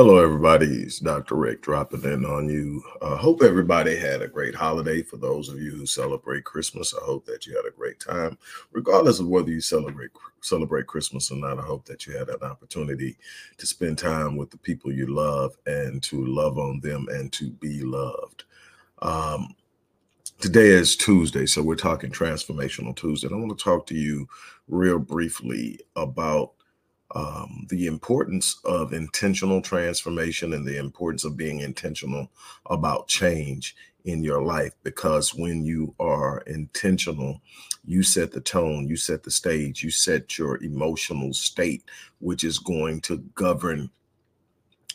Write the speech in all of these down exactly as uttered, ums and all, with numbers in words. Hello, everybody. It's Doctor Rick dropping in on you. I uh, hope everybody had a great holiday. For those of you who celebrate Christmas, I hope that you had a great time. Regardless of whether you celebrate celebrate Christmas or not, I hope that you had an opportunity to spend time with the people you love and to love on them and to be loved. Um, today is Tuesday, so we're talking Transformational Tuesday. And I want to talk to you real briefly about Um, the importance of intentional transformation and the importance of being intentional about change in your life, because when you are intentional, you set the tone, you set the stage, you set your emotional state, which is going to govern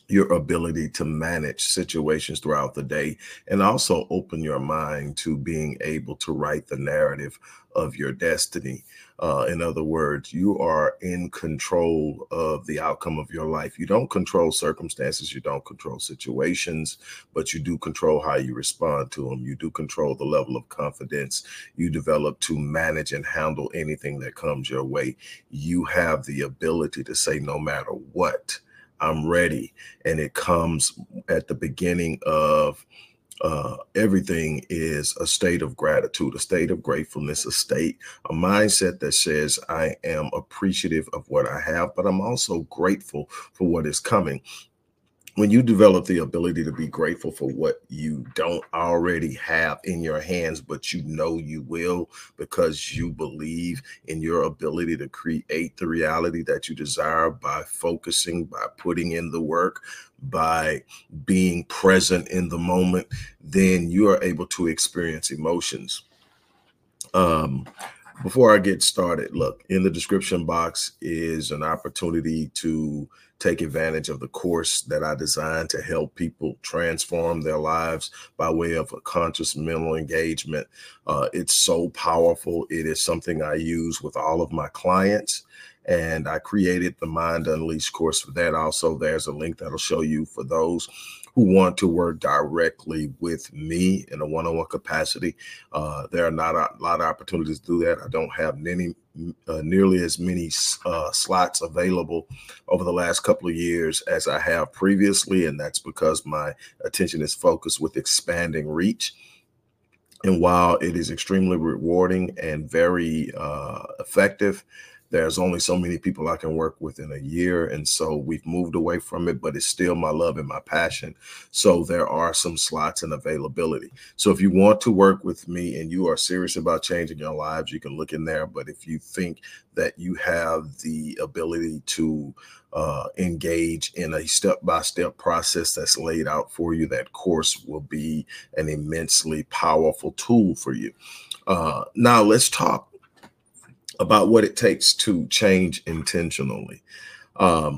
your ability to manage situations throughout the day, and also open your mind to being able to write the narrative of your destiny. Uh, in other words, you are in control of the outcome of your life. You don't control circumstances, you don't control situations, but you do control how you respond to them. You do control the level of confidence you develop to manage and handle anything that comes your way. You have the ability to say, no matter what, I'm ready. And it comes at the beginning of uh, everything is a state of gratitude, a state of gratefulness, a state, a mindset that says I am appreciative of what I have, but I'm also grateful for what is coming. When you develop the ability to be grateful for what you don't already have in your hands, but you know you will, because you believe in your ability to create the reality that you desire by focusing, by putting in the work, by being present in the moment, then you are able to experience emotions. Um, Before I get started, look, in the description box is an opportunity to take advantage of the course that I designed to help people transform their lives by way of a conscious mental engagement. Uh, it's so powerful. It is something I use with all of my clients. And I created the Mind Unleashed course for that. Also, there's a link that'll show you for those who want to work directly with me in a one-on-one capacity. Uh, there are not a lot of opportunities to do that. I don't have many, uh, nearly as many uh, slots available over the last couple of years as I have previously, and that's because my attention is focused with expanding reach. And while it is extremely rewarding and very uh, effective, there's only so many people I can work with in a year. And so we've moved away from it, but it's still my love and my passion. So there are some slots and availability. So if you want to work with me and you are serious about changing your lives, you can look in there. But if you think that you have the ability to uh, engage in a step-by-step process that's laid out for you, that course will be an immensely powerful tool for you. Uh, now let's talk about what it takes to change intentionally. Um,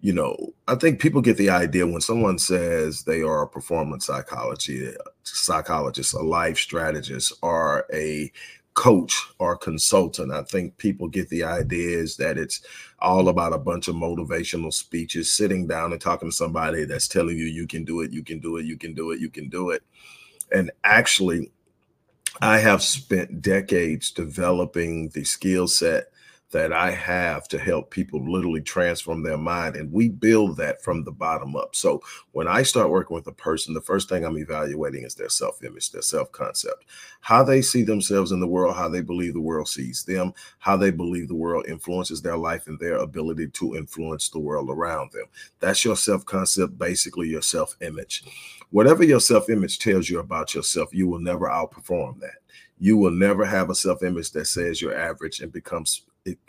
you know, I think people get the idea when someone says they are a performance psychology, a psychologist, a life strategist, or a coach or consultant. I think people get the idea is that it's all about a bunch of motivational speeches, sitting down and talking to somebody that's telling you, you can do it, you can do it, you can do it, you can do it. And actually, I have spent decades developing the skill set that I have to help people literally transform their mind. And we build that from the bottom up. So when I start working with a person, the first thing I'm evaluating is their self-image, their self-concept, how they see themselves in the world, how they believe the world sees them, how they believe the world influences their life and their ability to influence the world around them. That's your self-concept, basically your self-image. Whatever your self-image tells you about yourself, you will never outperform that. You will never have a self-image that says you're average and becomes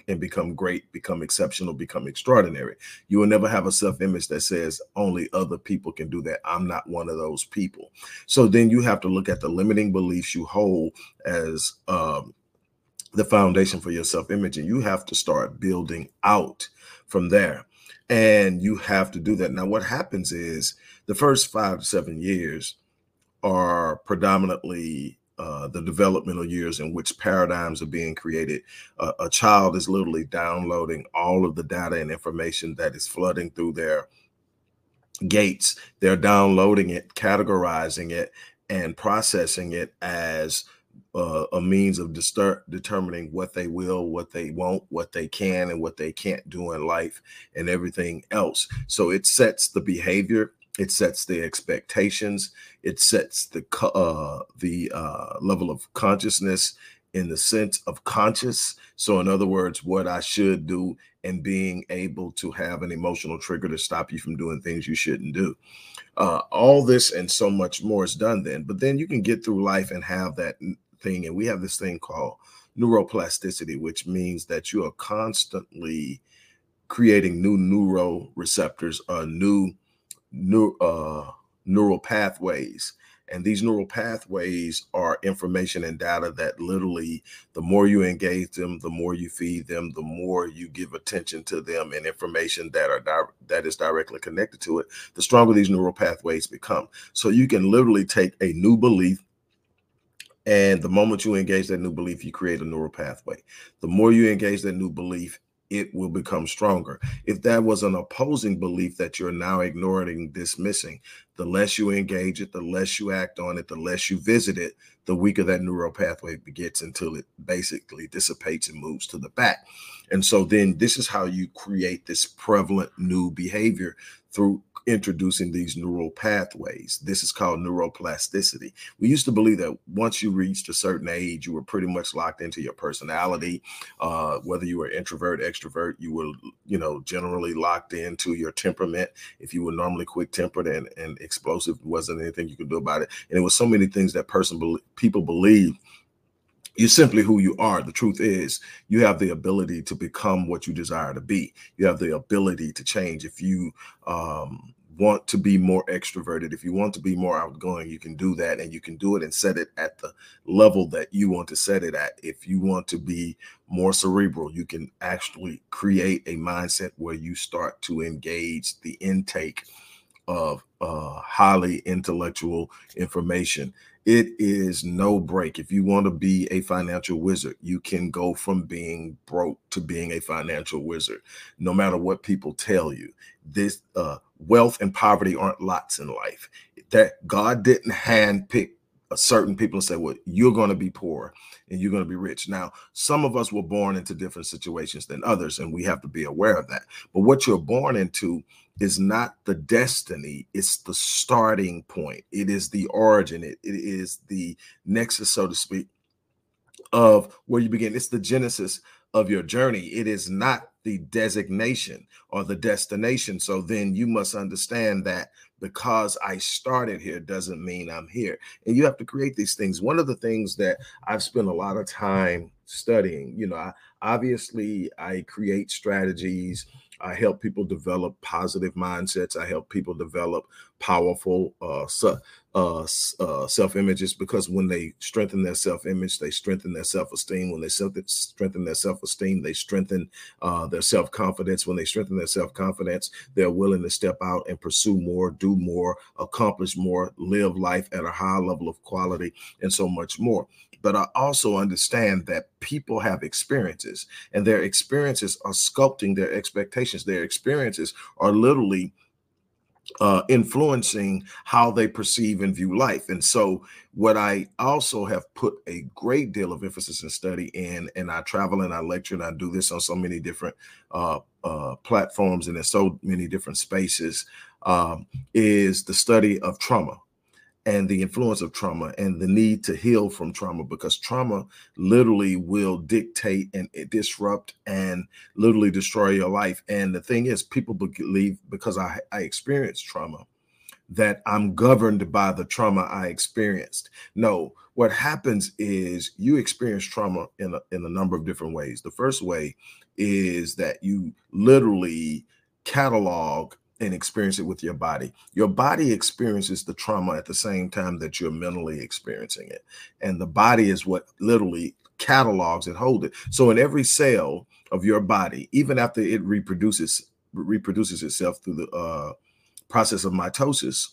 and become great, become exceptional, become extraordinary. You will never have a self-image that says only other people can do that. I'm not one of those people. So then you have to look at the limiting beliefs you hold as um, the foundation for your self-image, and you have to start building out from there. And you have to do that. Now, what happens is the first five to seven years are predominantly Uh, the developmental years in which paradigms are being created. Uh, a child is literally downloading all of the data and information that is flooding through their gates. They're downloading it, categorizing it, and processing it as uh, a means of distur- determining what they will, what they won't, what they can and what they can't do in life and everything else. So it sets the behavior. It sets the expectations. It sets the uh, the uh, level of consciousness in the sense of conscious. So in other words, what I should do, and being able to have an emotional trigger to stop you from doing things you shouldn't do. Uh, all this and so much more is done then. But then you can get through life and have that thing. And we have this thing called neuroplasticity, which means that you are constantly creating new neuroreceptors or new New, uh, neural pathways. And these neural pathways are information and data that literally, the more you engage them, the more you feed them, the more you give attention to them and information that are di- that is directly connected to it, the stronger these neural pathways become. So you can literally take a new belief, and the moment you engage that new belief, you create a neural pathway. The more you engage that new belief, it will become stronger. If that was an opposing belief that you're now ignoring, dismissing, the less you engage it, the less you act on it, the less you visit it, the weaker that neural pathway gets until it basically dissipates and moves to the back. And so then this is how you create this prevalent new behavior through introducing these neural pathways. This is called neuroplasticity. We used to believe that once you reached a certain age, you were pretty much locked into your personality, uh, whether you were introvert, extrovert, you were, you know, generally locked into your temperament. If you were normally quick-tempered and, and explosive, wasn't anything you could do about it. And it was so many things that person be- people believe. You're simply who you are. The truth is, you have the ability to become what you desire to be. You have the ability to change. If you um, want to be more extroverted, if you want to be more outgoing, you can do that, and you can do it and set it at the level that you want to set it at. If you want to be more cerebral, you can actually create a mindset where you start to engage the intake of uh, highly intellectual information. It is no break. If you want to be a financial wizard, you can go from being broke to being a financial wizard, no matter what people tell you. This uh, wealth and poverty aren't lots in life. That God didn't handpick a certain people and say, well, you're going to be poor and you're going to be rich. Now, some of us were born into different situations than others, and we have to be aware of that. But what you're born into is not the destiny, it's the starting point. It is the origin, it, it is the nexus, so to speak, of where you begin. It's the genesis of your journey. It is not the designation or the destination. So then you must understand that because I started here doesn't mean I'm here. And you have to create these things. One of the things that I've spent a lot of time studying, you know, I, obviously I create strategies. I help people develop positive mindsets. I help people develop powerful uh, su- uh, uh, self-images, because when they strengthen their self-image, they strengthen their self-esteem. When they strengthen their self-esteem, they strengthen uh, their self-confidence. When they strengthen their self-confidence, they're willing to step out and pursue more, do more, accomplish more, live life at a high level of quality, and so much more. But I also understand that people have experiences, and their experiences are sculpting their expectations. Their experiences are literally uh, influencing how they perceive and view life. And so what I also have put a great deal of emphasis and study in, and I travel and I lecture and I do this on so many different uh, uh, platforms and in so many different spaces, um, is the study of trauma and the influence of trauma and the need to heal from trauma, because trauma literally will dictate and disrupt and literally destroy your life. And the thing is, people believe because I, I experienced trauma that I'm governed by the trauma I experienced. No, what happens is you experience trauma in a, in a number of different ways. The first way is that you literally catalog and experience it with your body. Your body experiences the trauma at the same time that you're mentally experiencing it. And the body is what literally catalogs and holds it. So in every cell of your body, even after it reproduces, reproduces itself through the uh, process of mitosis,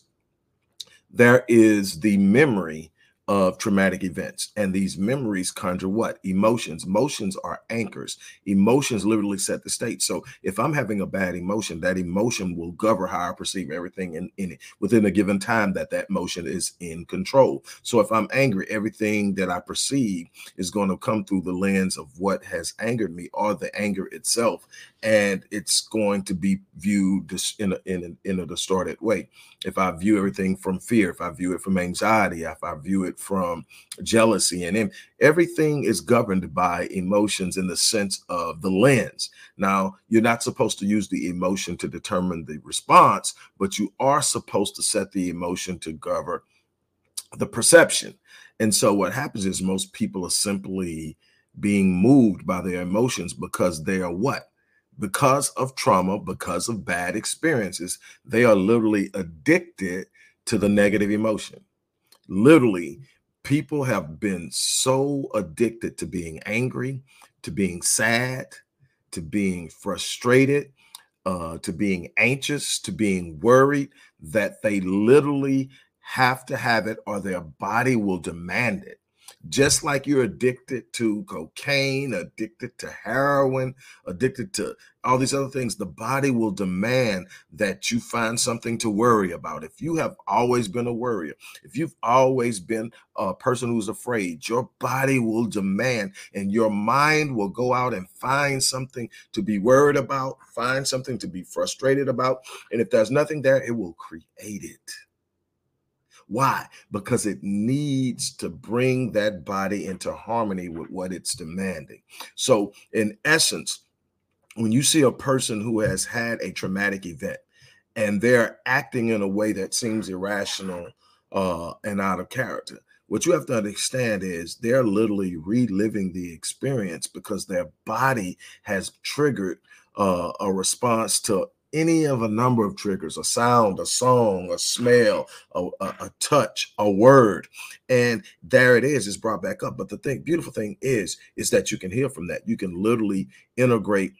there is the memory of traumatic events. And these memories conjure what? Emotions. Emotions are anchors. Emotions literally set the state. So if I'm having a bad emotion, that emotion will govern how I perceive everything in, in it within a given time that that emotion is in control. So if I'm angry, everything that I perceive is going to come through the lens of what has angered me or the anger itself. And it's going to be viewed in a, in a, in a distorted way. If I view everything from fear, if I view it from anxiety, if I view it from jealousy, and everything is governed by emotions in the sense of the lens. Now, you're not supposed to use the emotion to determine the response, but you are supposed to set the emotion to govern the perception. And so what happens is most people are simply being moved by their emotions because they are what? Because of trauma, because of bad experiences, they are literally addicted to the negative emotion. Literally, people have been so addicted to being angry, to being sad, to being frustrated, uh, to being anxious, to being worried, that they literally have to have it or their body will demand it. Just like you're addicted to cocaine, addicted to heroin, addicted to all these other things, the body will demand that you find something to worry about. If you have always been a worrier, if you've always been a person who's afraid, your body will demand and your mind will go out and find something to be worried about, find something to be frustrated about. And if there's nothing there, it will create it. Why? Because it needs to bring that body into harmony with what it's demanding. So in essence, when you see a person who has had a traumatic event and they're acting in a way that seems irrational uh, and out of character, what you have to understand is they're literally reliving the experience because their body has triggered uh, a response to any of a number of triggers, a sound, a song, a smell, a, a, a touch, a word. And there it is, it's brought back up. But the thing, beautiful thing is, is that you can heal from that. You can literally integrate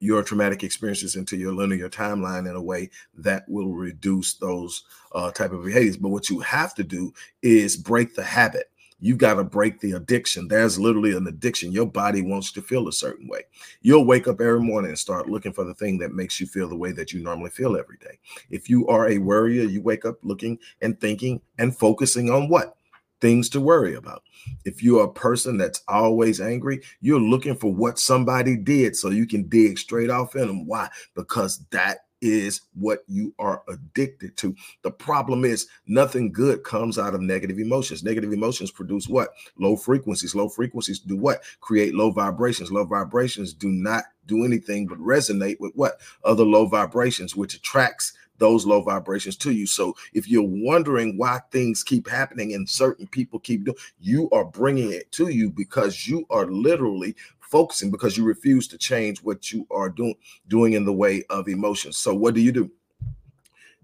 your traumatic experiences into your linear timeline in a way that will reduce those uh, type of behaviors. But what you have to do is break the habit. You've got to break the addiction. There's literally an addiction. Your body wants to feel a certain way. You'll wake up every morning and start looking for the thing that makes you feel the way that you normally feel every day. If you are a worrier, you wake up looking and thinking and focusing on what? Things to worry about. If you're a person that's always angry, you're looking for what somebody did so you can dig straight off in them. Why? Because that is what you are addicted to. The problem is nothing good comes out of negative emotions. Negative emotions produce what? Low frequencies. Low frequencies do what? Create low vibrations. Low vibrations do not do anything but resonate with what? Other low vibrations, which attracts those low vibrations to you. So if you're wondering why things keep happening and certain people keep doing, you are bringing it to you because you are literally focusing because you refuse to change what you are doing, doing in the way of emotions. So what do you do?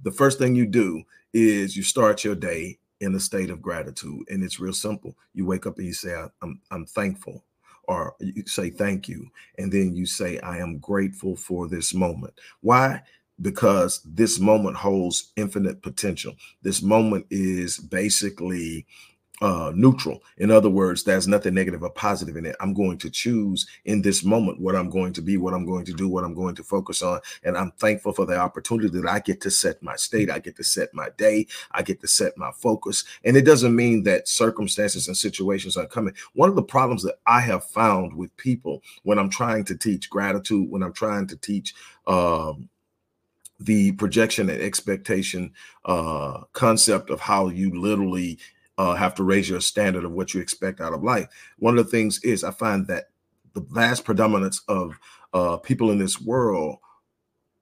The first thing you do is you start your day in a state of gratitude. And it's real simple. You wake up and you say, I'm, I'm thankful. Or you say, thank you. And then you say, I am grateful for this moment. Why? Because this moment holds infinite potential. This moment is basically uh, neutral. In other words, there's nothing negative or positive in it. I'm going to choose in this moment what I'm going to be, what I'm going to do, what I'm going to focus on. And I'm thankful for the opportunity that I get to set my state. I get to set my day. I get to set my focus. And it doesn't mean that circumstances and situations are coming. One of the problems that I have found with people when I'm trying to teach gratitude, when I'm trying to teach, um, the projection and expectation uh, concept of how you literally uh, have to raise your standard of what you expect out of life. One of the things is I find that the vast predominance of uh, people in this world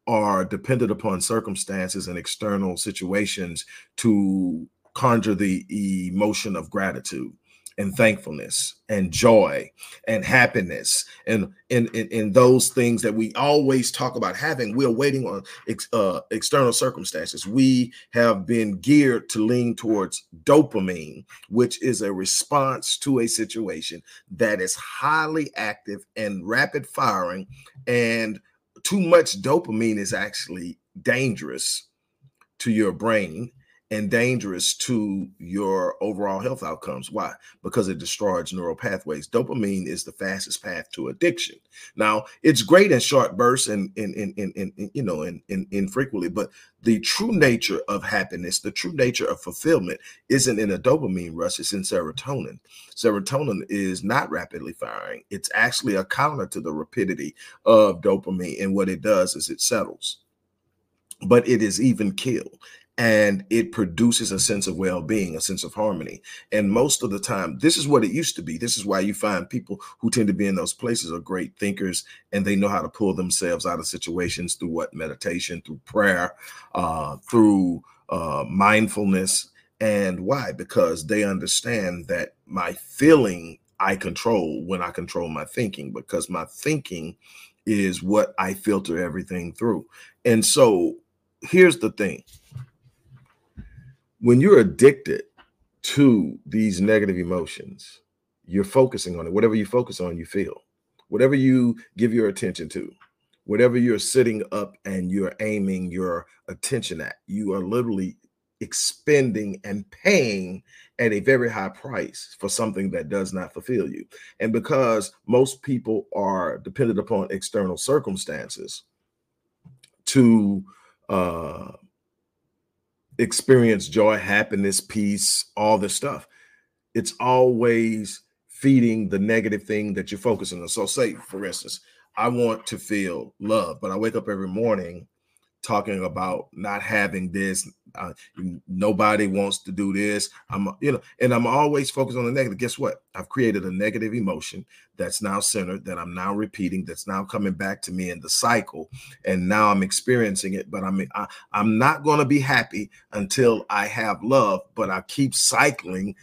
are dependent upon circumstances and external situations to conjure the emotion of gratitude and thankfulness and joy and happiness and in in those things that we always talk about having. We're waiting on ex, uh, external circumstances. We have been geared to lean towards dopamine, which is a response to a situation that is highly active and rapid firing, and too much dopamine is actually dangerous to your brain and dangerous to your overall health outcomes. Why? Because it destroys neural pathways. Dopamine is the fastest path to addiction. Now, it's great in short bursts and, and, and, and, and you know, and, and infrequently, but the true nature of happiness, the true nature of fulfillment isn't in a dopamine rush, it's in serotonin. Serotonin is not rapidly firing. It's actually a counter to the rapidity of dopamine, and what it does is it settles, but it is even killed. And it produces a sense of well-being, a sense of harmony. And most of the time, this is what it used to be. This is why you find people who tend to be in those places are great thinkers, and they know how to pull themselves out of situations through what? Meditation, through prayer, uh, through uh, mindfulness. And why? Because they understand that my feeling I control when I control my thinking, because my thinking is what I filter everything through. And so here's the thing. When you're addicted to these negative emotions, you're focusing on it. Whatever you focus on, you feel. Whatever you give your attention to, whatever you're sitting up and you're aiming your attention at, you are literally expending and paying at a very high price for something that does not fulfill you. And because most people are dependent upon external circumstances to uh experience joy, happiness, peace, all this stuff. It's always feeding the negative thing that you're focusing on. So say, for instance, I want to feel love, but I wake up every morning talking about not having this. Uh, nobody wants to do this. I'm, you know, and I'm always focused on the negative. Guess what? I've created a negative emotion that's now centered, that I'm now repeating, that's now coming back to me in the cycle. And now I'm experiencing it, but I'm, I, I'm not going to be happy until I have love, but I keep cycling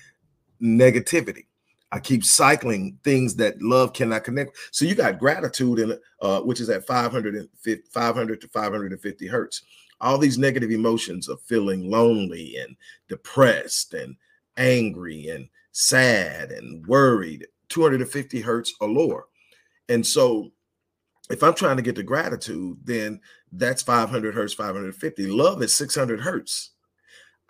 negativity. I keep cycling things that love cannot connect. So you got gratitude, in, uh, which is at five hundred to five fifty hertz. All these negative emotions of feeling lonely and depressed and angry and sad and worried, two hundred fifty hertz or lower. And so if I'm trying to get to gratitude, then that's five hundred hertz, five hundred fifty. Love is six hundred hertz.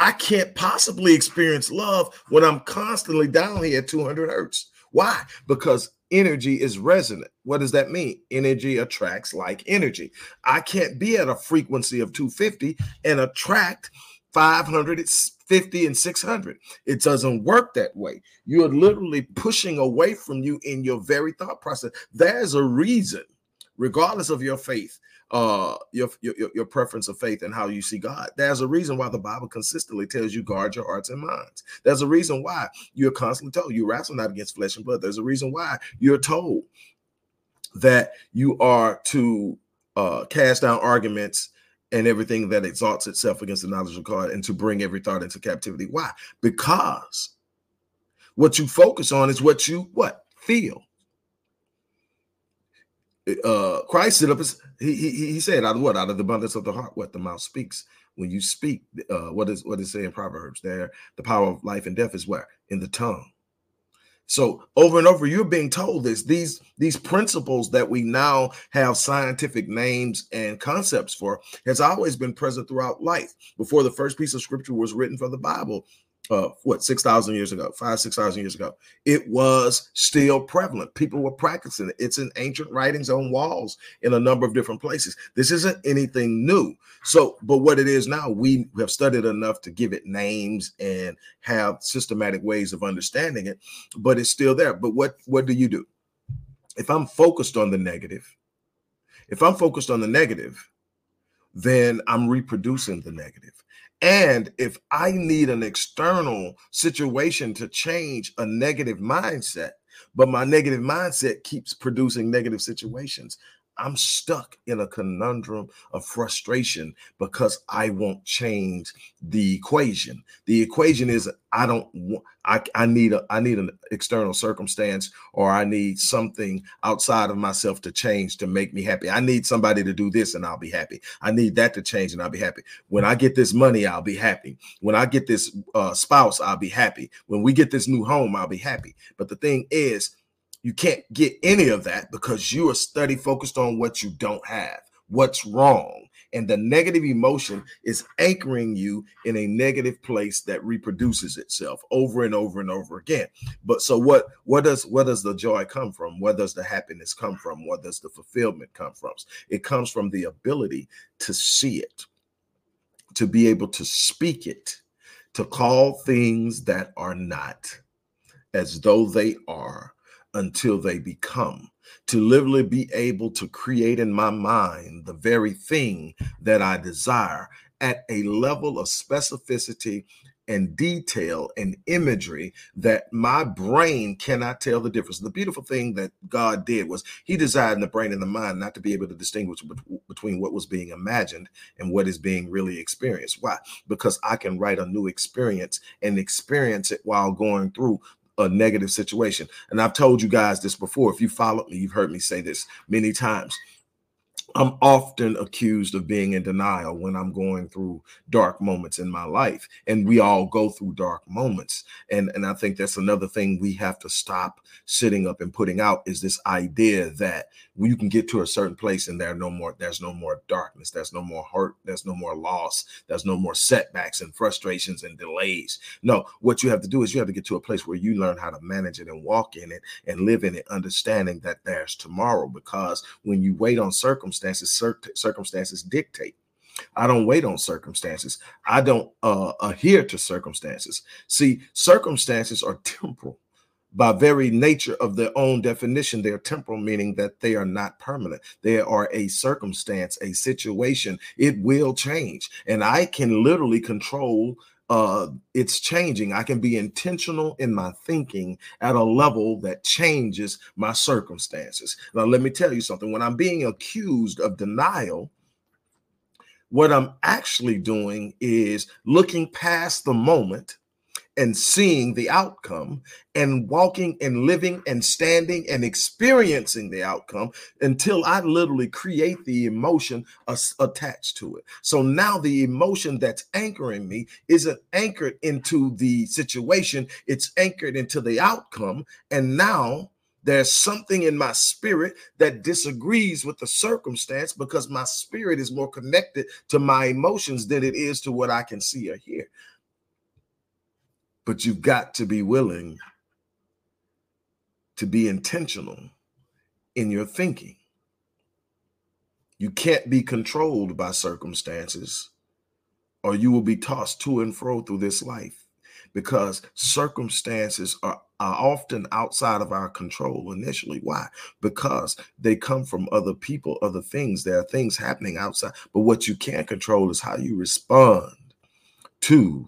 I can't possibly experience love when I'm constantly down here at two hundred hertz. Why? Because energy is resonant. What does that mean? Energy attracts like energy. I can't be at a frequency of two fifty and attract five hundred fifty and six hundred. It doesn't work that way. You're literally pushing away from you in your very thought process. There's a reason, regardless of your faith, Uh, your, your your preference of faith and how you see God. There's a reason why the Bible consistently tells you guard your hearts and minds. There's a reason why you're constantly told you wrestle not against flesh and blood. There's a reason why you're told that you are to uh, cast down arguments and everything that exalts itself against the knowledge of God and to bring every thought into captivity. Why? Because what you focus on is what you what feel. Uh, Christ stood up. He, he he said, "Out of what? Out of the abundance of the heart, what the mouth speaks." When you speak, uh, what is what is saying in Proverbs? There, the power of life and death is where? In the tongue. So over and over, you're being told this. These these principles that we now have scientific names and concepts for has always been present throughout life. Before the first piece of scripture was written for the Bible, Uh, what, six thousand years ago, five, six thousand years ago, it was still prevalent. People were practicing it. It's in ancient writings on walls in a number of different places. This isn't anything new. So, but what it is now, we have studied enough to give it names and have systematic ways of understanding it, but it's still there. But what, what do you do? If I'm focused on the negative, if I'm focused on the negative, then I'm reproducing the negative. And if I need an external situation to change a negative mindset, but my negative mindset keeps producing negative situations, I'm stuck in a conundrum of frustration because I won't change the equation. The equation is I don't want, I, I need a, I need an external circumstance, or I need something outside of myself to change to make me happy. I need somebody to do this and I'll be happy. I need that to change and I'll be happy. When I get this money, I'll be happy. When I get this uh, spouse, I'll be happy. When we get this new home, I'll be happy. But the thing is, you can't get any of that because you are study focused on what you don't have, what's wrong. and the negative emotion is anchoring you in a negative place that reproduces itself over and over and over again. But so what, what does, where does the joy come from? Where does the happiness come from? Where does the fulfillment come from? It comes from the ability to see it, to be able to speak it, to call things that are not as though they are until they become, to literally be able to create in my mind the very thing that I desire at a level of specificity and detail and imagery that my brain cannot tell the difference. The beautiful thing that God did was he designed the brain and the mind not to be able to distinguish between what was being imagined and what is being really experienced. Why? Because I can write a new experience and experience it while going through a negative situation. And I've told you guys this before. If you followed me, you've heard me say this many times. I'm often accused of being in denial when I'm going through dark moments in my life. And we all go through dark moments. And, and I think that's another thing we have to stop sitting up and putting out, is this idea that you can get to a certain place and there are no more, there's no more darkness, there's no more hurt, there's no more loss, there's no more setbacks and frustrations and delays. No, what you have to do is you have to get to a place where you learn how to manage it and walk in it and live in it, understanding that there's tomorrow. Because when you wait on circumstances, cir- circumstances dictate. I don't wait on circumstances. I don't uh, adhere to circumstances. See, circumstances are temporal. By very nature of their own definition, they are temporal, meaning that they are not permanent. They are a circumstance, a situation. It will change. And I can literally control uh, it's changing. I can be intentional in my thinking at a level that changes my circumstances. Now, let me tell you something. When I'm being accused of denial, what I'm actually doing is looking past the moment and seeing the outcome and walking and living and standing and experiencing the outcome until I literally create the emotion as- attached to it. So now the emotion that's anchoring me isn't anchored into the situation. It's anchored into the outcome. And now there's something in my spirit that disagrees with the circumstance, because my spirit is more connected to my emotions than it is to what I can see or hear. But you've got to be willing to be intentional in your thinking. You can't be controlled by circumstances, or you will be tossed to and fro through this life, because circumstances are, are often outside of our control initially. Why? Because they come from other people, other things. There are things happening outside. But what you can't control is how you respond to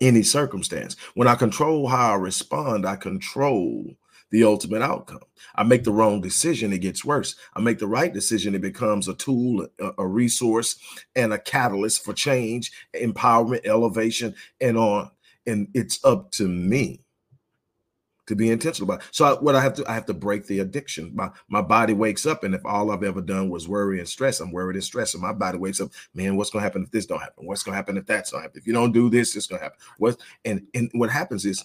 any circumstance. When I control how I respond, I control the ultimate outcome. I make the wrong decision, it gets worse. I make the right decision, it becomes a tool, a, a resource, and a catalyst for change, empowerment, elevation, and on. And it's up to me to be intentional about it. So I, what I have to, I have to break the addiction. My my body wakes up, and if all I've ever done was worry and stress, I'm worried and stressed. And my body wakes up, man, what's gonna happen if this don't happen? What's gonna happen if that's not happen? If you don't do this, it's gonna happen. What and and what happens is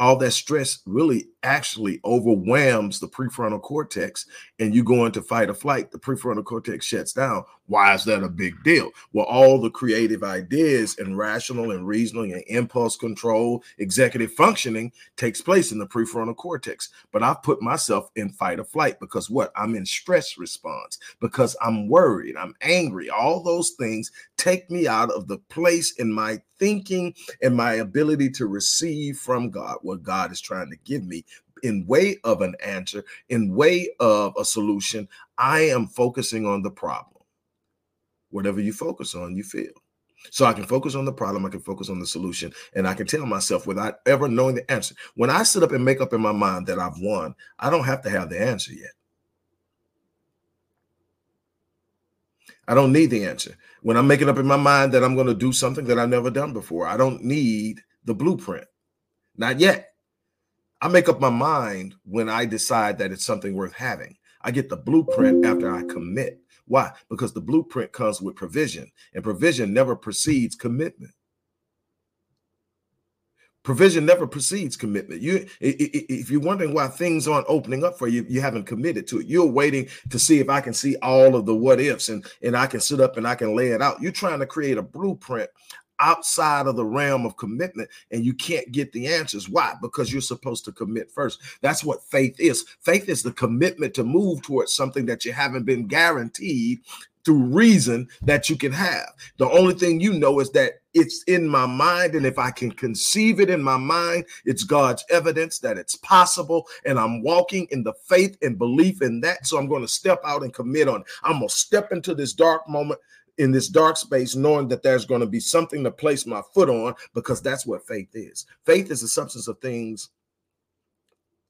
all that stress really actually overwhelms the prefrontal cortex, and you go into fight or flight. The prefrontal cortex shuts down. Why is that a big deal? Well, all the creative ideas and rational and reasoning and impulse control, executive functioning takes place in the prefrontal cortex. But I've put myself in fight or flight because what? I'm in stress response, because I'm worried, I'm angry. All those things take me out of the place in my thinking and my ability to receive from God what God is trying to give me in way of an answer, in way of a solution. I am focusing on the problem. Whatever you focus on, you feel. So I can focus on the problem, I can focus on the solution, and I can tell myself without ever knowing the answer. When I sit up and make up in my mind that I've won, I don't have to have the answer yet. I don't need the answer. When I'm making up in my mind that I'm going to do something that I've never done before, I don't need the blueprint. Not yet. I make up my mind when I decide that it's something worth having. I get the blueprint after I commit. Why? Because the blueprint comes with provision, and provision never precedes commitment. Provision never precedes commitment. You, if you're wondering why things aren't opening up for you, you haven't committed to it. You're waiting to see if I can see all of the what ifs and, and I can sit up and I can lay it out. You're trying to create a blueprint outside of the realm of commitment, and you can't get the answers. Why? Because you're supposed to commit first. That's what faith is. Faith is the commitment to move towards something that you haven't been guaranteed through reason that you can have. The only thing you know is that it's in my mind, and if I can conceive it in my mind, it's God's evidence that it's possible, and I'm walking in the faith and belief in that, so I'm going to step out and commit on it. I'm going to step into this dark moment, in this dark space, knowing that there's going to be something to place my foot on, because that's what faith is. Faith is the substance of things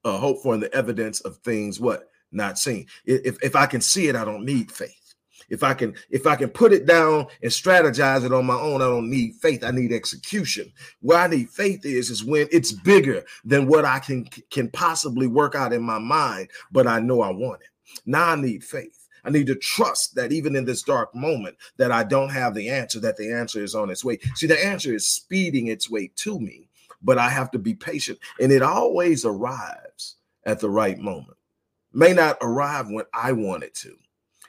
uh, hoped for and the evidence of things what? Not seen. If, if I can see it, I don't need faith. If I can, if I can put it down and strategize it on my own, I don't need faith. I need execution. What I need faith is, is when it's bigger than what I can, can possibly work out in my mind, but I know I want it. Now I need faith. I need to trust that even in this dark moment that I don't have the answer, that the answer is on its way. See, the answer is speeding its way to me, but I have to be patient. And it always arrives at the right moment. May not arrive when I want it to.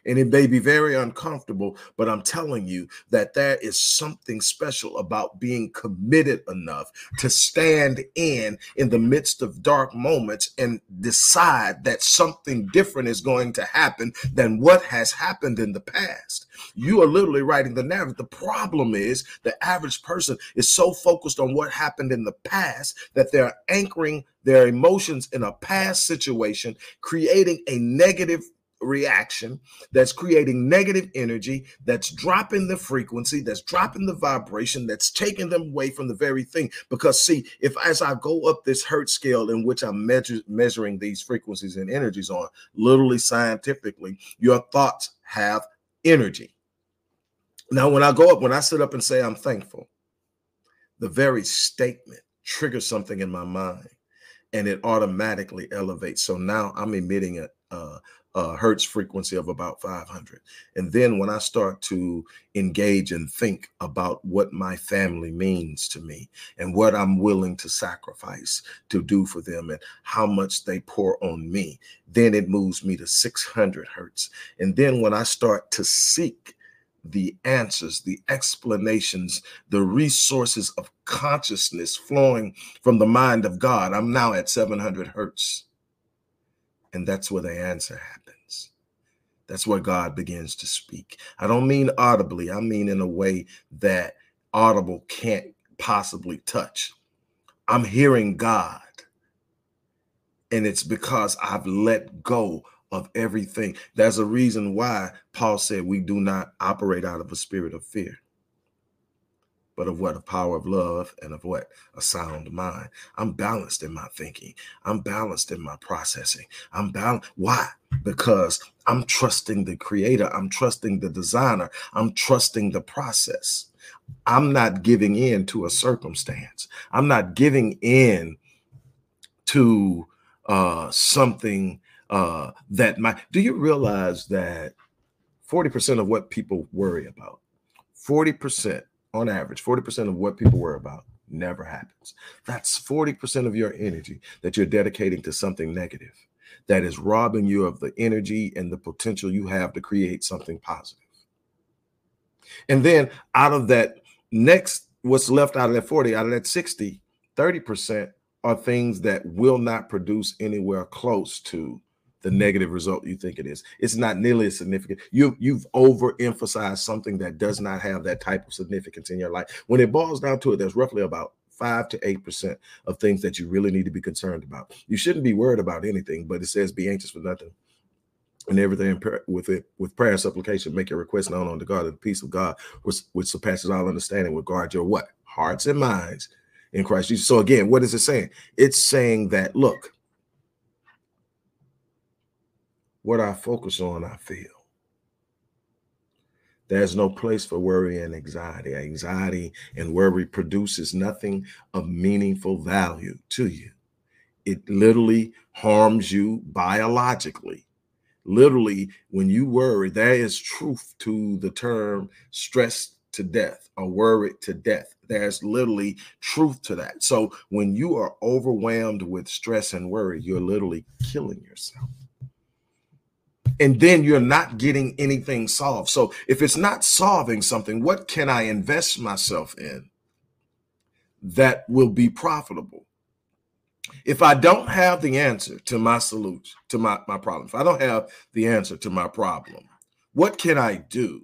And it may be very uncomfortable, but I'm telling you that there is something special about being committed enough to stand in in the midst of dark moments and decide that something different is going to happen than what has happened in the past. You are literally writing the narrative. The problem is the average person is so focused on what happened in the past that they're anchoring their emotions in a past situation, creating a negative reaction that's creating negative energy, that's dropping the frequency, that's dropping the vibration, that's taking them away from the very thing. Because see, if as I go up this hertz scale in which I'm measure, measuring these frequencies and energies on, literally scientifically, your thoughts have energy. Now, when I go up, when I sit up and say I'm thankful, the very statement triggers something in my mind and it automatically elevates. So now I'm emitting a uh, Uh, hertz frequency of about five hundred. And then when I start to engage and think about what my family means to me and what I'm willing to sacrifice to do for them and how much they pour on me, then it moves me to six hundred hertz. And then when I start to seek the answers, the explanations, the resources of consciousness flowing from the mind of God, I'm now at seven hundred hertz. And that's where the answer happens. That's where God begins to speak. I don't mean audibly. I mean in a way that audible can't possibly touch. I'm hearing God. And it's because I've let go of everything. There's a reason why Paul said we do not operate out of a spirit of fear, but of what? A power of love and of what? A sound mind. I'm balanced in my thinking. I'm balanced in my processing. I'm balanced. Why? Because I'm trusting the creator. I'm trusting the designer. I'm trusting the process. I'm not giving in to a circumstance. I'm not giving in to uh, something uh, that might. Do you realize that forty percent of what people worry about, forty percent on average, forty percent of what people worry about never happens. That's forty percent of your energy that you're dedicating to something negative that is robbing you of the energy and the potential you have to create something positive. And then out of that next, what's left out of that forty, out of that sixty, thirty percent are things that will not produce anywhere close to the negative result you think it is. It's not nearly as significant. You, you've overemphasized something that does not have that type of significance in your life. When it boils down to it, there's roughly about five to eight percent of things that you really need to be concerned about. You shouldn't be worried about anything, but it says be anxious for nothing. And everything with it, with prayer and supplication, make your request known unto God, and the peace of God, which, which surpasses all understanding, will guard your what? Hearts and minds in Christ Jesus. So again, what is it saying? It's saying that, look, what I focus on, I feel. There's no place for worry and anxiety. Anxiety and worry produces nothing of meaningful value to you. It literally harms you biologically. Literally, when you worry, there is truth to the term stress to death or worried to death. There's literally truth to that. So when you are overwhelmed with stress and worry, you're literally killing yourself. And then you're not getting anything solved. So if it's not solving something, what can I invest myself in that will be profitable? If I don't have the answer to my solution, to my, my problem, if I don't have the answer to my problem, what can I do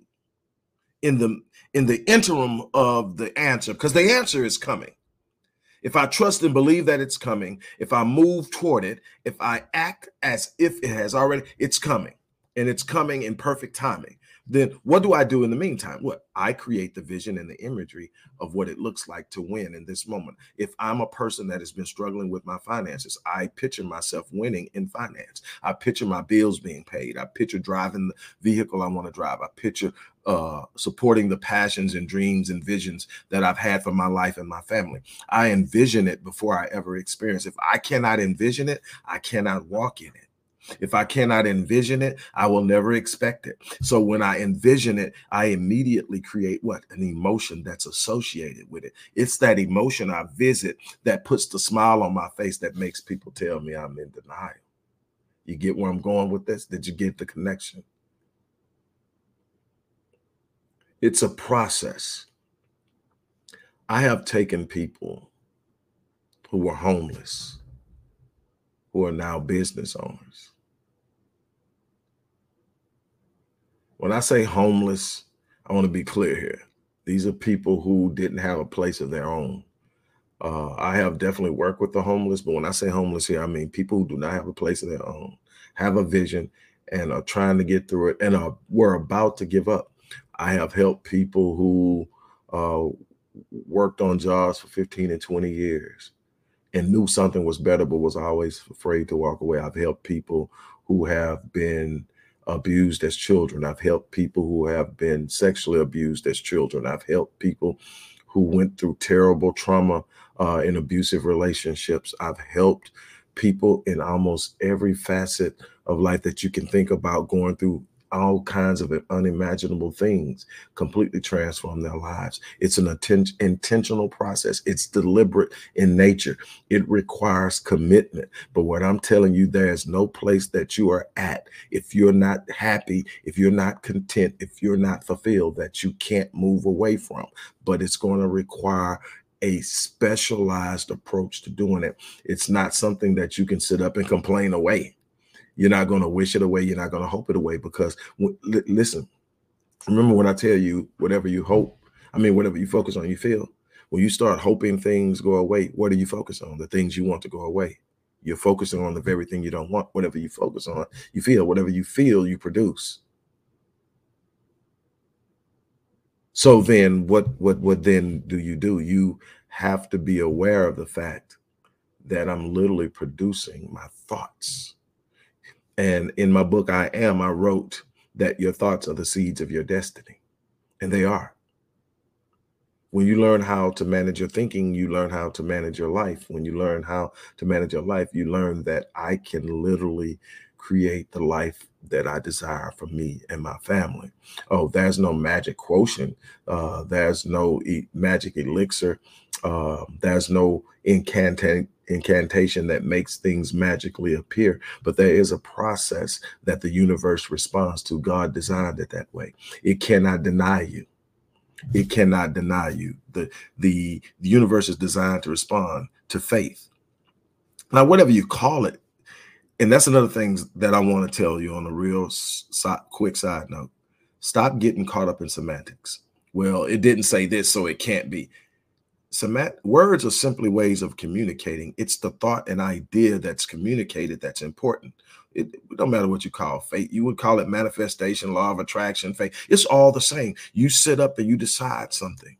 in the in the interim of the answer? Because the answer is coming. If I trust and believe that it's coming, if I move toward it, if I act as if it has already, it's coming, and it's coming in perfect timing. Then what do I do in the meantime? What? I create the vision and the imagery of what it looks like to win in this moment. If I'm a person that has been struggling with my finances, I picture myself winning in finance. I picture my bills being paid. I picture driving the vehicle I want to drive. I picture uh, supporting the passions and dreams and visions that I've had for my life and my family. I envision it before I ever experience it. If I cannot envision it, I cannot walk in it. If I cannot envision it, I will never expect it. So when I envision it, I immediately create what? An emotion that's associated with it. It's that emotion I visit that puts the smile on my face that makes people tell me I'm in denial. You get where I'm going with this? Did you get the connection? It's a process. I have taken people who were homeless, who are now business owners. When I say homeless, I want to be clear here. These are people who didn't have a place of their own. Uh, I have definitely worked with the homeless, but when I say homeless here, I mean people who do not have a place of their own, have a vision, and are trying to get through it, and are were about to give up. I have helped people who uh, worked on jobs for fifteen and twenty years. And knew something was better, but was always afraid to walk away. I've helped people who have been abused as children. I've helped people who have been sexually abused as children. I've helped people who went through terrible trauma uh, in abusive relationships. I've helped people in almost every facet of life that you can think about, going through all kinds of unimaginable things, completely transform their lives. It's an atten- intentional process. It's deliberate in nature. It requires commitment. But what I'm telling you, there is no place that you are at, if you're not happy, if you're not content, if you're not fulfilled, that you can't move away from. But it's going to require a specialized approach to doing it. It's not something that you can sit up and complain away. You're not going to wish it away. You're not going to hope it away, because w- listen, remember when I tell you, whatever you hope, I mean, whatever you focus on, you feel. When you start hoping things go away, what do you focus on? The things you want to go away. You're focusing on the very thing you don't want. Whatever you focus on, you feel. Whatever you feel, you produce. So then what, what, what then do you do? You have to be aware of the fact that I'm literally producing my thoughts. And in my book, I Am, I wrote that your thoughts are the seeds of your destiny. And they are. When you learn how to manage your thinking, you learn how to manage your life. When you learn how to manage your life, you learn that I can literally create the life that I desire for me and my family. Oh, there's no magic quotient. Uh, there's no e- magic elixir. Uh, there's no incantation. incantation that makes things magically appear, but there is a process that the universe responds to. God designed it that way. It cannot deny you. It cannot deny you. The, the, the universe is designed to respond to faith. Now, whatever you call it, and that's another thing that I want to tell you on a real so, quick side note, stop getting caught up in semantics. Well, it didn't say this, so it can't be. Semant- words are simply ways of communicating. It's the thought and idea that's communicated that's important. It, it don't matter what you call fate. You would call it manifestation, law of attraction, fate. It's all the same. You sit up and you decide something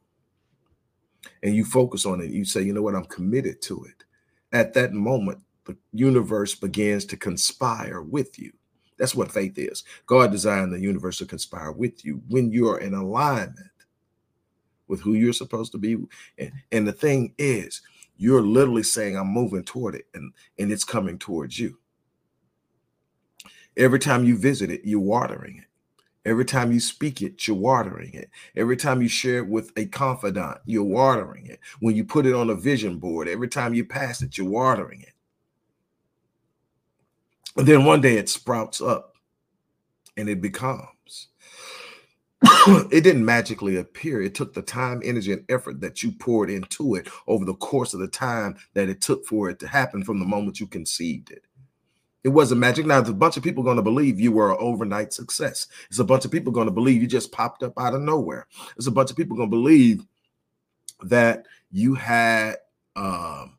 and you focus on it. You say, you know what? I'm committed to it. At that moment, the universe begins to conspire with you. That's what faith is. God designed the universe to conspire with you when you're in alignment with who you're supposed to be. And, and the thing is, you're literally saying, I'm moving toward it, and, and it's coming towards you. Every time you visit it, you're watering it. Every time you speak it, you're watering it. Every time you share it with a confidant, you're watering it. When you put it on a vision board, every time you pass it, you're watering it. And then one day it sprouts up and it becomes. It didn't magically appear. It took the time, energy, and effort that you poured into it over the course of the time that it took for it to happen from the moment you conceived it. It wasn't magic. Now, there's a bunch of people going to believe you were an overnight success. There's a bunch of people going to believe you just popped up out of nowhere. There's a bunch of people going to believe that you had, um,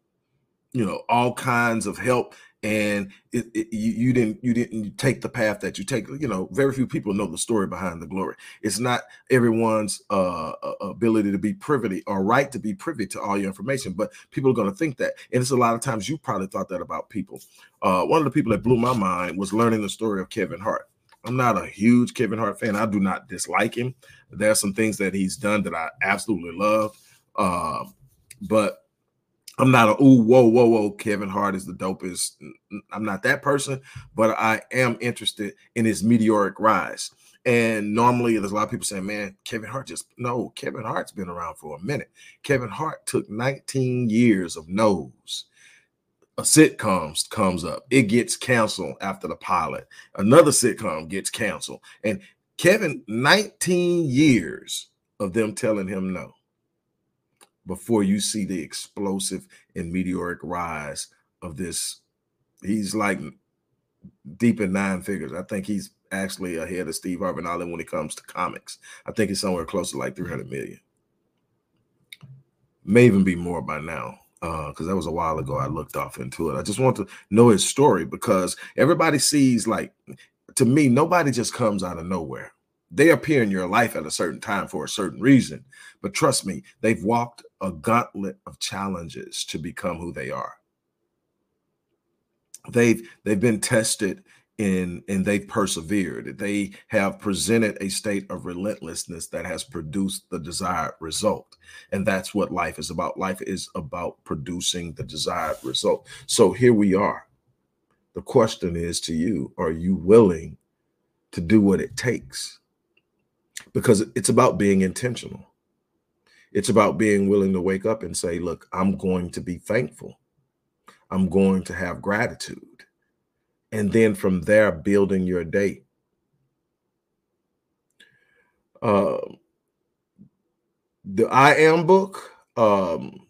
you know, all kinds of help and it, it, you, you didn't you didn't take the path that you take. You know, very few people know the story behind the glory. It's not everyone's uh, ability to be privy or right to be privy to all your information, but people are going to think that. And it's a lot of times you probably thought that about people. Uh, one of the people that blew my mind was learning the story of Kevin Hart. I'm not a huge Kevin Hart fan. I do not dislike him. There are some things that he's done that I absolutely love, uh, but I'm not a, ooh, whoa, whoa, whoa, Kevin Hart is the dopest. I'm not that person, but I am interested in his meteoric rise. And normally there's a lot of people saying, man, Kevin Hart just, no, Kevin Hart's been around for a minute. Kevin Hart took nineteen years of no's. A sitcom comes up. It gets canceled after the pilot. Another sitcom gets canceled. And Kevin, nineteen years of them telling him no, before you see the explosive and meteoric rise of this. He's like deep in nine figures. I think he's actually ahead of Steve Harvey when it comes to comics. I think it's somewhere close to like three hundred million. May even be more by now, because uh, that was a while ago I looked off into it. I just want to know his story, because everybody sees, like, to me, nobody just comes out of nowhere. They appear in your life at a certain time for a certain reason. But trust me, they've walked a gauntlet of challenges to become who they are. They've they've been tested in, and they've persevered. They have presented a state of relentlessness that has produced the desired result. And that's what life is about. Life is about producing the desired result. So here we are. The question is to you, are you willing to do what it takes? Because it's about being intentional. It's about being willing to wake up and say, look, I'm going to be thankful. I'm going to have gratitude. And then from there, building your day. Uh, the I Am book, um,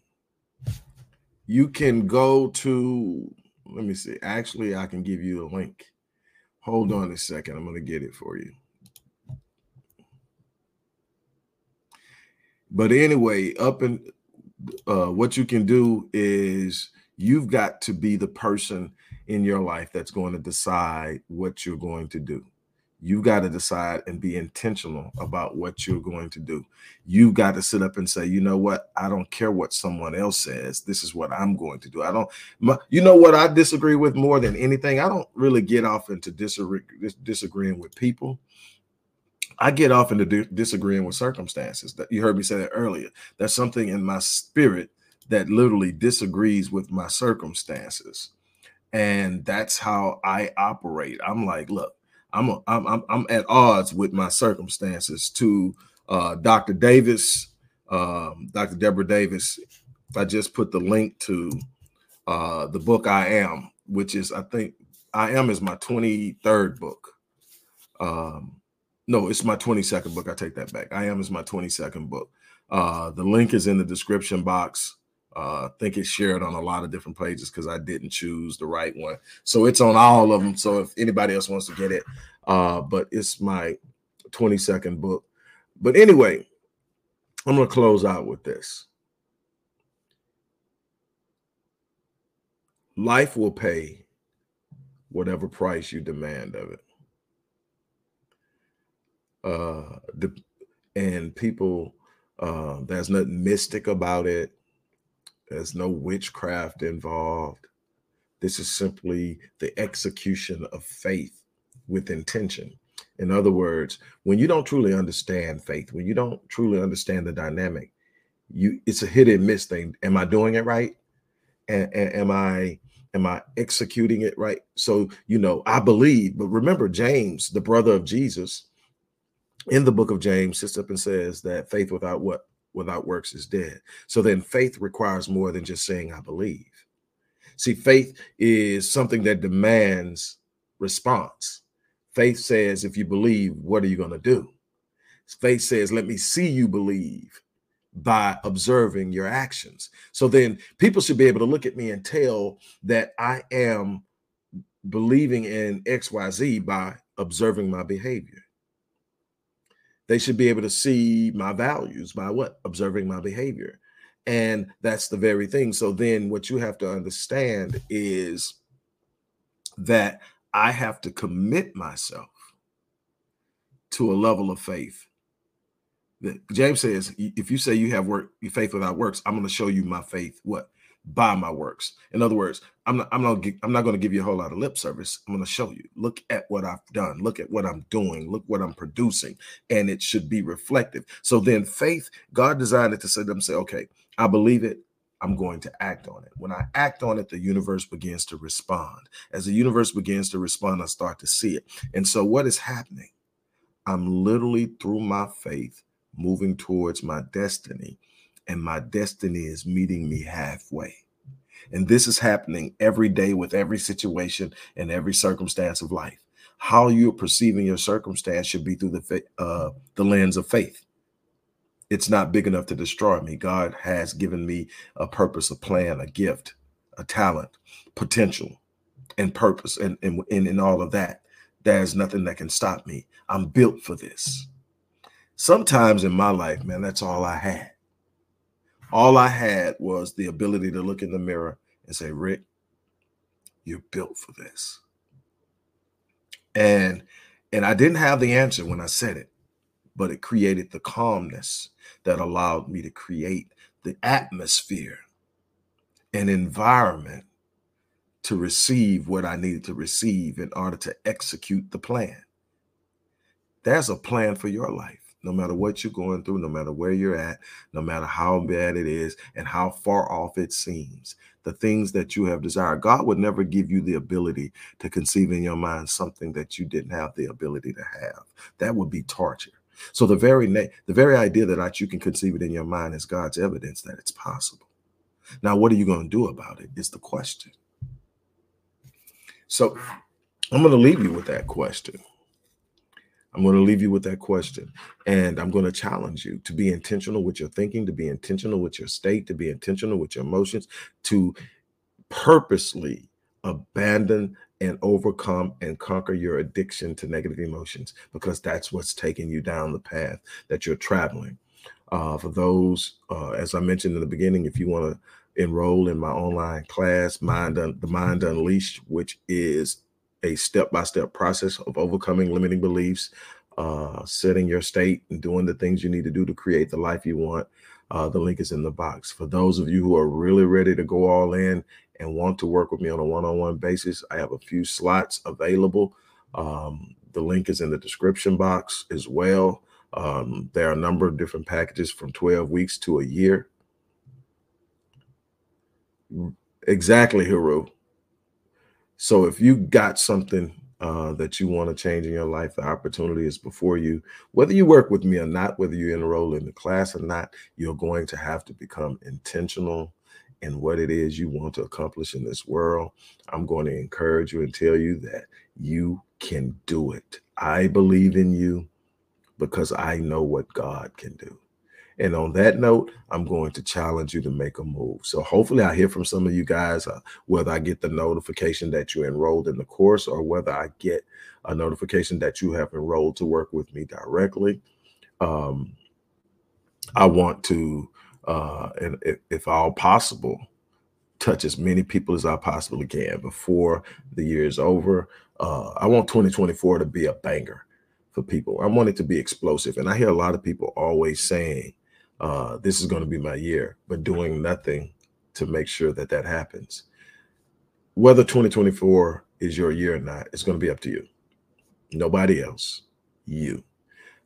you can go to, let me see. Actually, I can give you a link. Hold on a second. I'm going to get it for you. But anyway, up in uh, what you can do is you've got to be the person in your life that's going to decide what you're going to do. You've got to decide and be intentional about what you're going to do. You've got to sit up and say, you know what? I don't care what someone else says. This is what I'm going to do. I don't, my, you know what I disagree with more than anything? I don't really get off into disagree, disagreeing with people. I get off into di- disagreeing with circumstances. That you heard me say that earlier. There's something in my spirit that literally disagrees with my circumstances, and that's how I operate. I'm like, look, I'm a, I'm, I'm I'm at odds with my circumstances. To uh, Doctor Davis, um, Doctor Deborah Davis. I just put the link to uh, the book I Am, which is I think I Am is my twenty-third book. Um, No, it's my twenty-second book. I take that back. I Am is my twenty-second book. Uh, the link is in the description box. Uh, I think it's shared on a lot of different pages because I didn't choose the right one. So it's on all of them. So if anybody else wants to get it, uh, but it's my twenty-second book. But anyway, I'm going to close out with this. Life will pay whatever price you demand of it. Uh, the, and people, uh, there's nothing mystic about it. There's no witchcraft involved. This is simply the execution of faith with intention. In other words, when you don't truly understand faith, when you don't truly understand the dynamic, you it's a hit and miss thing. Am I doing it right? And a- am I? Am I executing it right? So, you know, I believe, but remember James, the brother of Jesus, in the book of James sits up and says that faith without what? Without works is dead. So then faith requires more than just saying, I believe. See, faith is something that demands response. Faith says, if you believe, what are you going to do? Faith says, let me see you believe by observing your actions. So then people should be able to look at me and tell that I am believing in X Y Z by observing my behavior. They should be able to see my values by what? Observing my behavior. And that's the very thing. So then what you have to understand is that I have to commit myself to a level of faith. James says, if you say you have work, your faith without works, I'm going to show you my faith, what? By my works. In other words, I'm not, I'm not, I'm not going to give you a whole lot of lip service. I'm going to show you. Look at what I've done. Look at what I'm doing. Look what I'm producing. And it should be reflective. So then faith, God designed it to say to them, say, okay, I believe it. I'm going to act on it. When I act on it, the universe begins to respond. As the universe begins to respond, I start to see it. And so what is happening? I'm literally through my faith moving towards my destiny, and my destiny is meeting me halfway. And this is happening every day with every situation and every circumstance of life. How you're perceiving your circumstance should be through the uh, the lens of faith. It's not big enough to destroy me. God has given me a purpose, a plan, a gift, a talent, potential, and purpose, and and in all of that. There's nothing that can stop me. I'm built for this. Sometimes in my life, man, that's all I had. All I had was the ability to look in the mirror and say, Rick, you're built for this. And, and I didn't have the answer when I said it, but it created the calmness that allowed me to create the atmosphere and environment to receive what I needed to receive in order to execute the plan. There's a plan for your life. No matter what you're going through, no matter where you're at, no matter how bad it is and how far off it seems, the things that you have desired, God would never give you the ability to conceive in your mind something that you didn't have the ability to have. That would be torture. So the very na- the very idea that, that you can conceive it in your mind is God's evidence that it's possible. Now, what are you going to do about it is the question. So I'm going to leave you with that question. I'm going to leave you with that question, and I'm going to challenge you to be intentional with your thinking, to be intentional with your state, to be intentional with your emotions, to purposely abandon and overcome and conquer your addiction to negative emotions, because that's what's taking you down the path that you're traveling. Uh, for those, uh, as I mentioned in the beginning, if you want to enroll in my online class, Mind Un- the Mind Unleashed, which is a step-by-step process of overcoming limiting beliefs, uh, setting your state and doing the things you need to do to create the life you want. Uh, the link is in the box. For those of you who are really ready to go all in and want to work with me on a one-on-one basis, I have a few slots available. Um, the link is in the description box as well. Um, there are a number of different packages from twelve weeks to a year. Exactly, Hiro. So if you got something uh, that you want to change in your life, the opportunity is before you. Whether you work with me or not, whether you enroll in the class or not, you're going to have to become intentional in what it is you want to accomplish in this world. I'm going to encourage you and tell you that you can do it. I believe in you because I know what God can do. And on that note, I'm going to challenge you to make a move. So hopefully I hear from some of you guys, uh, whether I get the notification that you enrolled in the course or whether I get a notification that you have enrolled to work with me directly. Um, I want to, uh, and if, if all possible, touch as many people as I possibly can before the year is over. Uh, I want twenty twenty-four to be a banger for people. I want it to be explosive. And I hear a lot of people always saying, Uh, this is going to be my year, but doing nothing to make sure that that happens. Whether twenty twenty-four is your year or not, it's going to be up to you. Nobody else, you.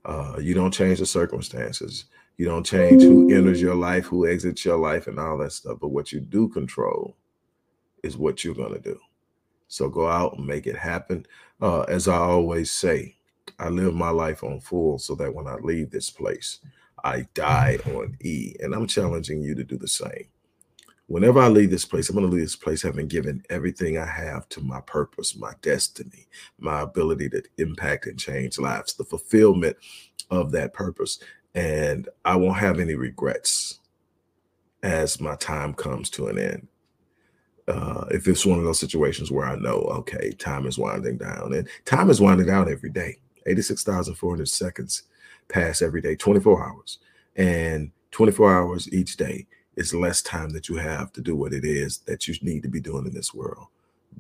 Uh, you don't change the circumstances. You don't change who enters your life, who exits your life, and all that stuff. But what you do control is what you're going to do. So go out and make it happen. Uh, as I always say, I live my life on full so that when I leave this place, I die on E. And I'm challenging you to do the same. Whenever I leave this place, I'm going to leave this place having given everything I have to my purpose, my destiny, my ability to impact and change lives, the fulfillment of that purpose. And I won't have any regrets as my time comes to an end. Uh, if it's one of those situations where I know, okay, time is winding down, and time is winding down every day. eighty-six thousand four hundred seconds pass every day, twenty-four hours, and twenty-four hours each day is less time that you have to do what it is that you need to be doing in this world.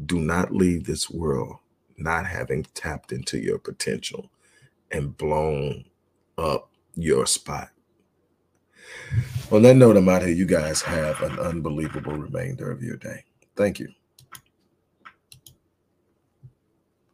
Do not leave this world not having tapped into your potential and blown up your spot. On that note, I'm out here. You guys have an unbelievable remainder of your day. Thank you.